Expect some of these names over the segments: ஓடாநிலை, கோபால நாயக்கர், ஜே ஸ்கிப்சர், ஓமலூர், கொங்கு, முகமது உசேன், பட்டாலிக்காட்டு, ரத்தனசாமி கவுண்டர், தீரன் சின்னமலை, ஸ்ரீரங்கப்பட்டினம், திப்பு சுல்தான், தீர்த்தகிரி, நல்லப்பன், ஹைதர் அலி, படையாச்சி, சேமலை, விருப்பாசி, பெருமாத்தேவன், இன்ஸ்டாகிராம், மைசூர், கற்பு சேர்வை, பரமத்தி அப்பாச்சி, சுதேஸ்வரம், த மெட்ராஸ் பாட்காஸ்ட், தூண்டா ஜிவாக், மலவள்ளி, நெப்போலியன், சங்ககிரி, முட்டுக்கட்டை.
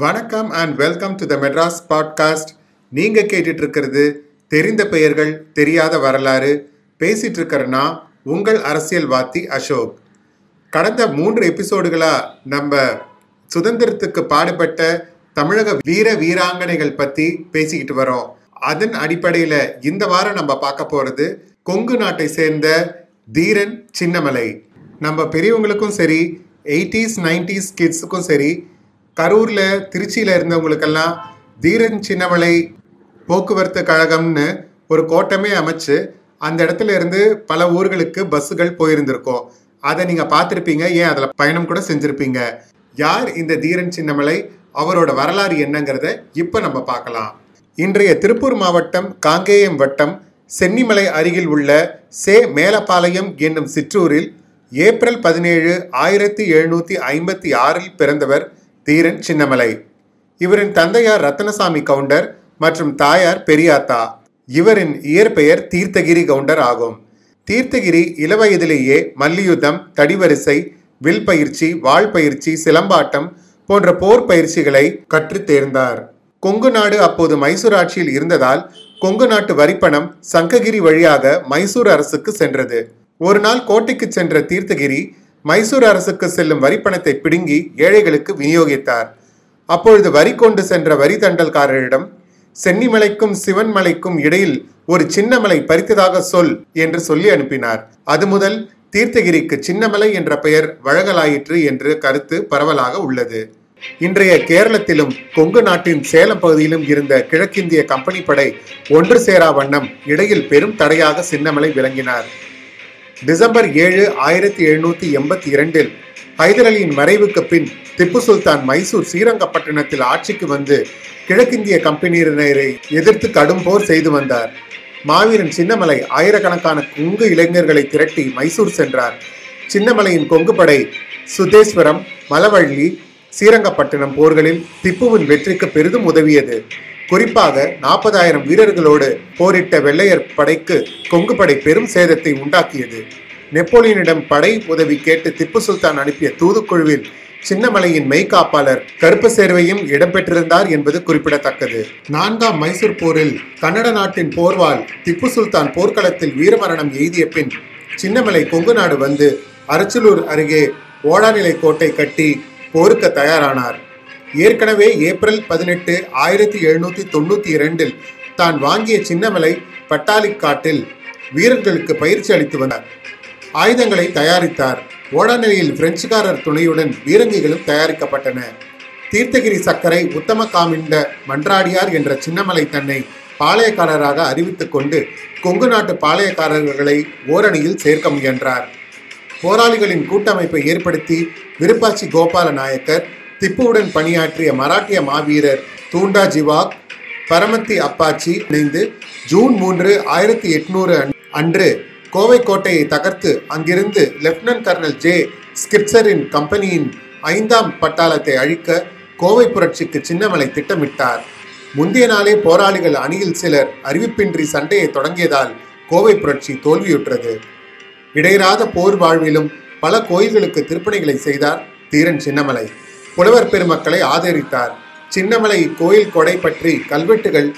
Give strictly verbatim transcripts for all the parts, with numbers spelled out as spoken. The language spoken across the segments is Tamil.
வணக்கம் and welcome to த மெட்ராஸ் பாட்காஸ்ட். நீங்கள் கேட்டுட்டு இருக்கிறது தெரிந்த பெயர்கள் தெரியாத வரலாறு. பேசிகிட்டு இருக்கிறனா உங்கள் அரசியல்வாதி அசோக். கடந்த மூன்று எபிசோடுகளாக நம்ம சுதந்திரத்துக்கு பாடுபட்ட தமிழக வீர வீராங்கனைகள் பற்றி பேசிக்கிட்டு வரோம். அதன் அடிப்படையில் இந்த வாரம் நம்ம பார்க்க போகிறது கொங்கு நாட்டை சேர்ந்த தீரன் சின்னமலை. நம்ம பெரியவங்களுக்கும் சரி, எயிட்டிஸ் நைன்டிஸ் கிட்ஸுக்கும் சரி, கரூரில் திருச்சியில் இருந்தவங்களுக்கெல்லாம் தீரன் சின்னமலை போக்குவரத்து கழகம்னு ஒரு கோட்டமே அமைச்சு அந்த இடத்துல இருந்து பல ஊர்களுக்கு பஸ்ஸுகள் போயிருந்திருக்கோம். அதை நீங்கள் பார்த்துருப்பீங்க, ஏன் அதில் பயணம் கூட செஞ்சுருப்பீங்க. யார் இந்த தீரன் சின்னமலை, அவரோட வரலாறு என்னங்கிறத இப்போ நம்ம பார்க்கலாம். இன்றைய திருப்பூர் மாவட்டம் காங்கேயம் வட்டம் சென்னிமலை அருகில் உள்ள சே மேலப்பாளையம் என்னும் சிற்றூரில் ஏப்ரல் பதினேழு ஆயிரத்தி எழுநூற்றி ஐம்பத்தி ஆறில் பிறந்தவர் தீரன் சின்னமலை. இவரின் தந்தையார் ரத்தனசாமி கவுண்டர் மற்றும் தாயார் பெரியாத்தா. இவரின் இயற்பெயர் தீர்த்தகிரி கவுண்டர் ஆகும். தீர்த்தகிரி இளவயதிலேயே மல்யுத்தம், தடிவரிசை, வில் பயிற்சி, வாள் பயிற்சி, சிலம்பாட்டம் போன்ற போர் பயிற்சிகளை கற்று தேர்ந்தார். கொங்கு நாடு அப்போது மைசூர் ஆட்சியில் இருந்ததால் கொங்கு நாட்டு வரிப்பணம் சங்ககிரி வழியாக மைசூர் அரசுக்கு சென்றது. ஒரு நாள் கோட்டைக்கு சென்ற தீர்த்தகிரி மைசூர் அரசுக்கு செல்லும் வரிப்பணத்தை பிடுங்கி ஏழைகளுக்கு விநியோகித்தார். அப்பொழுது வரி கொண்டு சென்ற வரி தண்டல்காரரிடம், சென்னிமலைக்கும் சிவன் மலைக்கும் இடையில் ஒரு சின்னமலை பறித்ததாக சொல் என்று சொல்லி அனுப்பினார். அது முதல் தீர்த்தகிரிக்கு சின்னமலை என்ற பெயர் வழங்கலாயிற்று என்று கருத்து பரவலாக உள்ளது. இன்றைய கேரளத்திலும் கொங்கு நாட்டின் சேலம் பகுதியிலும் இருந்த கிழக்கிந்திய கம்பெனி படை ஒன்று சேரா வண்ணம் இடையில் பெரும் தடையாக சின்னமலை விளங்கினார். டிசம்பர் ஏழு ஆயிரத்தி எழுநூற்றி எண்பத்தி இரண்டில் ஹைதர் அலியின் மறைவுக்கு பின் திப்பு சுல்தான் மைசூர் ஸ்ரீரங்கப்பட்டினத்தில் ஆட்சிக்கு வந்து கிழக்கிந்திய கம்பெனியினரை எதிர்த்து கடும் போர் செய்து வந்தார். மாவீரன் சின்னமலை ஆயிரக்கணக்கான கொங்கு இளைஞர்களை திரட்டி மைசூர் சென்றார். சின்னமலையின் கொங்கு படை சுதேஸ்வரம், மலவள்ளி, ஸ்ரீரங்கப்பட்டினம் போர்களில் திப்புவின் வெற்றிக்கு பெரிதும் உதவியது. குறிப்பாக நாற்பதாயிரம் வீரர்களோடு போரிட்ட வெள்ளையர் படைக்கு கொங்கு படை பெரும் சேதத்தை உண்டாக்கியது. நெப்போலியனிடம் படை உதவி கேட்டு திப்பு சுல்தான் அனுப்பிய தூதுக்குழுவில் சின்னமலையின் மெய்காப்பாளர் கற்பு சேர்வையும் இடம்பெற்றிருந்தார் என்பது குறிப்பிடத்தக்கது. நான்காம் மைசூர் போரில் கன்னட நாட்டின் போர்வால் திப்பு சுல்தான் போர்க்களத்தில் வீரமரணம் எய்திய பின் சின்னமலை கொங்கு நாடு வந்து அரச்சலூர் அருகே ஓடாநிலை கோட்டை கட்டி போருக்கு தயாரானார். ஏற்கனவே ஏப்ரல் பதினெட்டு ஆயிரத்தி எழுநூற்றி தொண்ணூற்றி இரண்டில் தான் வாங்கிய சின்னமலை பட்டாலிக்காட்டில் வீரர்களுக்கு பயிற்சி அளித்து வந்தார். ஆயுதங்களை தயாரித்தார். ஓடாநிலையில் பிரெஞ்சுக்காரர் துணையுடன் பீரங்கிகளும் தயாரிக்கப்பட்டன. தீர்த்தகிரி சக்கரை உத்தம காமிண்ட மன்றாடியார் என்ற சின்னமலை தன்னை பாளையக்காரராக அறிவித்துக் கொண்டு கொங்கு நாட்டு பாளையக்காரர்களை ஓரணியில் சேர்க்க முயன்றார். போராளிகளின் கூட்டமைப்பை ஏற்படுத்தி விருப்பாசி கோபால நாயக்கர், திப்புவுடன் பணியாற்றிய மராட்டிய மாவீரர் தூண்டா ஜிவாக், பரமத்தி அப்பாச்சி இணைந்து ஜூன் மூன்று ஆயிரத்தி எட்நூறு அன்று கோவை கோட்டையை தகர்த்து அங்கிருந்து லெப்டினன்ட் கர்னல் ஜே ஸ்கிப்சரின் கம்பெனியின் ஐந்தாம் பட்டாளத்தை அழிக்க கோவை புரட்சிக்கு சின்னமலை திட்டமிட்டார். முந்தைய நாளே போராளிகள் அணியில் சிலர் அறிவிப்பின்றி சண்டையை தொடங்கியதால் கோவை புரட்சி தோல்வியுற்றது. இடையராத போர் வாழ்விலும் பல கோயில்களுக்கு திருப்பணிகளை செய்தார் தீரன் சின்னமலை. புலவர் பெருமக்களை ஆதரித்தார். சின்னமலை கோயில் கொடை பற்றி கல்வெட்டுகள்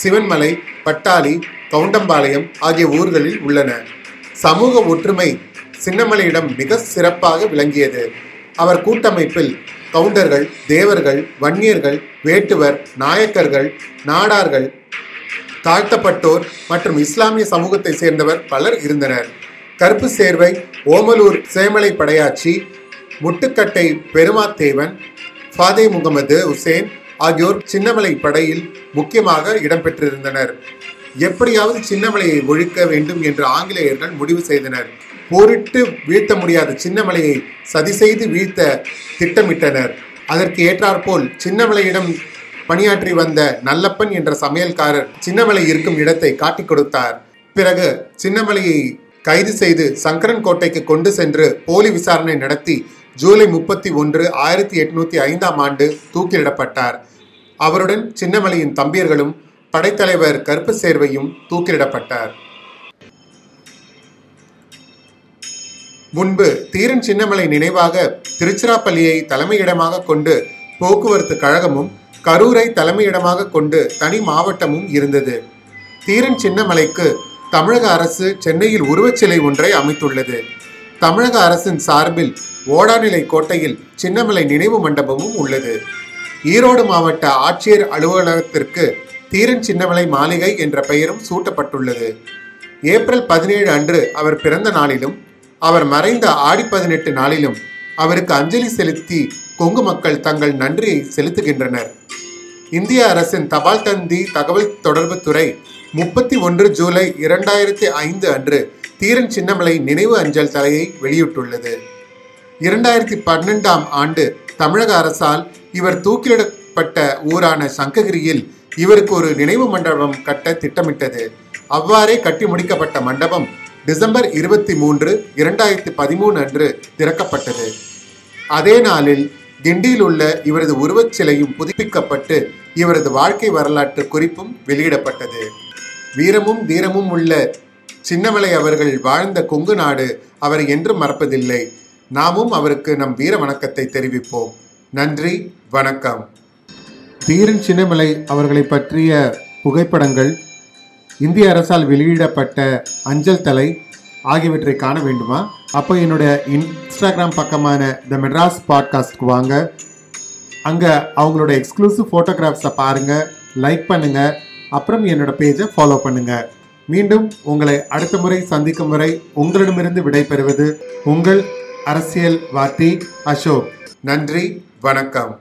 சிவன்மலை, பட்டாளி, கவுண்டம்பாளையம் ஆகிய ஊர்களில் உள்ளன. சமூக ஒற்றுமை சின்னமலையிடம் மிக சிறப்பாக விளங்கியது. அவர் கூட்டமைப்பில் கவுண்டர்கள், தேவர்கள், வன்னியர்கள், வேட்டுவர், நாயக்கர்கள், நாடார்கள், தாழ்த்தப்பட்டோர் மற்றும் இஸ்லாமிய சமூகத்தை சேர்ந்தவர் பலர் இருந்தனர். கற்பு சேர்வை, ஓமலூர் சேமலை படையாச்சி, முட்டுக்கட்டை பெருமாத்தேவன், ஃபாதே முகமது உசேன் ஆகியோர் சின்னமலை படையில் முக்கியமாக இடம்பெற்றிருந்தனர். எப்படியாவது சின்னமலையை ஒழிக்க வேண்டும் என்று ஆங்கிலேயர்கள் முடிவு செய்தனர். போரிட்டு வீழ்த்த முடியாத சின்னமலையை சதி செய்து வீழ்த்த திட்டமிட்டனர். அதற்கு ஏற்றாற்போல் சின்னமலையிடம் பணியாற்றி வந்த நல்லப்பன் என்ற சமையல்காரர் சின்னமலை இருக்கும் இடத்தை காட்டிக் கொடுத்தார். பிறகு சின்னமலையை கைது செய்து சங்கரன் கோட்டைக்கு கொண்டு சென்று போலி விசாரணை நடத்தி ஜூலை முப்பத்தி ஒன்று ஆயிரத்தி எட்நூற்றி ஐந்தாம் ஆண்டு தூக்கிலிடப்பட்டார். அவருடன் சின்னமலையின் தம்பியர்களும் படைத்தலைவர் கற்பு சேர்வையும் தூக்கிலிடப்பட்டார். முன்பு தீரன் சின்னமலை நினைவாக திருச்சிராப்பள்ளியை தலைமையிடமாக கொண்டு போக்குவரத்து கழகமும் கரூரை தலைமையிடமாக கொண்டு தனி மாவட்டமும் இருந்தது. தீரன் சின்னமலைக்கு தமிழக அரசு சென்னையில் உருவச்சிலை ஒன்றை அமைத்துள்ளது. தமிழக அரசின் சார்பில் ஓடாநிலை கோட்டையில் சின்னமலை நினைவு மண்டபமும் உள்ளது. ஈரோடு மாவட்ட ஆட்சியர் அலுவலகத்திற்கு தீரன் சின்னமலை மாளிகை என்ற பெயரும் சூட்டப்பட்டுள்ளது. ஏப்ரல் பதினேழு அன்று அவர் பிறந்த நாளிலும் அவர் மறைந்த ஆடி பதினெட்டு நாளிலும் அவருக்கு அஞ்சலி செலுத்தி கொங்கு மக்கள் தங்கள் நன்றியை செலுத்துகின்றனர். இந்திய அரசின் தபால் தந்தி தகவல் தொடர்பு துறை முப்பத்தி ஒன்று ஜூலை இரண்டாயிரத்தி ஐந்து அன்று தீரன் சின்னமலை நினைவு அஞ்சல் தலையை வெளியிட்டுள்ளது. இரண்டாயிரத்தி பன்னெண்டாம் ஆண்டு தமிழக அரசால் இவர் தூக்கிலிடப்பட்ட ஊரான சங்ககிரியில் இவருக்கு ஒரு நினைவு மண்டபம் கட்ட திட்டமிட்டது. அவ்வாறே கட்டி முடிக்கப்பட்ட மண்டபம் டிசம்பர் இருபத்தி மூன்று இரண்டாயிரத்தி பதிமூணு அன்று திறக்கப்பட்டது. அதே நாளில் கிண்டியில் உள்ள இவரது உருவச்சிலையும் புதுப்பிக்கப்பட்டு இவரது வாழ்க்கை வரலாற்று குறிப்பும் வெளியிடப்பட்டது. வீரமும் தீரமும் உள்ள சின்னமலை அவர்கள் வாழ்ந்த கொங்கு நாடு அவர் என்றும் மறப்பதில்லை. நாமும் அவருக்கு நம் வீர வணக்கத்தை தெரிவிப்போம். நன்றி, வணக்கம். தீரன் சின்னமலை அவர்களை பற்றிய புகைப்படங்கள், இந்திய அரசால் வெளியிடப்பட்ட அஞ்சல் தலை ஆகியவற்றை காண வேண்டுமா? அப்போ என்னோட இன்ஸ்டாகிராம் பக்கமான த மெட்ராஸ் பாட்காஸ்ட்க்கு வாங்க. அங்கே அவங்களோட எக்ஸ்க்ளூசிவ் ஃபோட்டோகிராஃப்ஸை பாருங்கள், லைக் பண்ணுங்கள், அப்புறம் என்னோடய பேஜை ஃபாலோ பண்ணுங்கள். மீண்டும் உங்களை அடுத்த முறை சந்திக்கும் வரை உங்களிடமிருந்து விடைபெறுவது உங்கள் அரசியல்வாதி அசோக். நன்றி, வணக்கம்.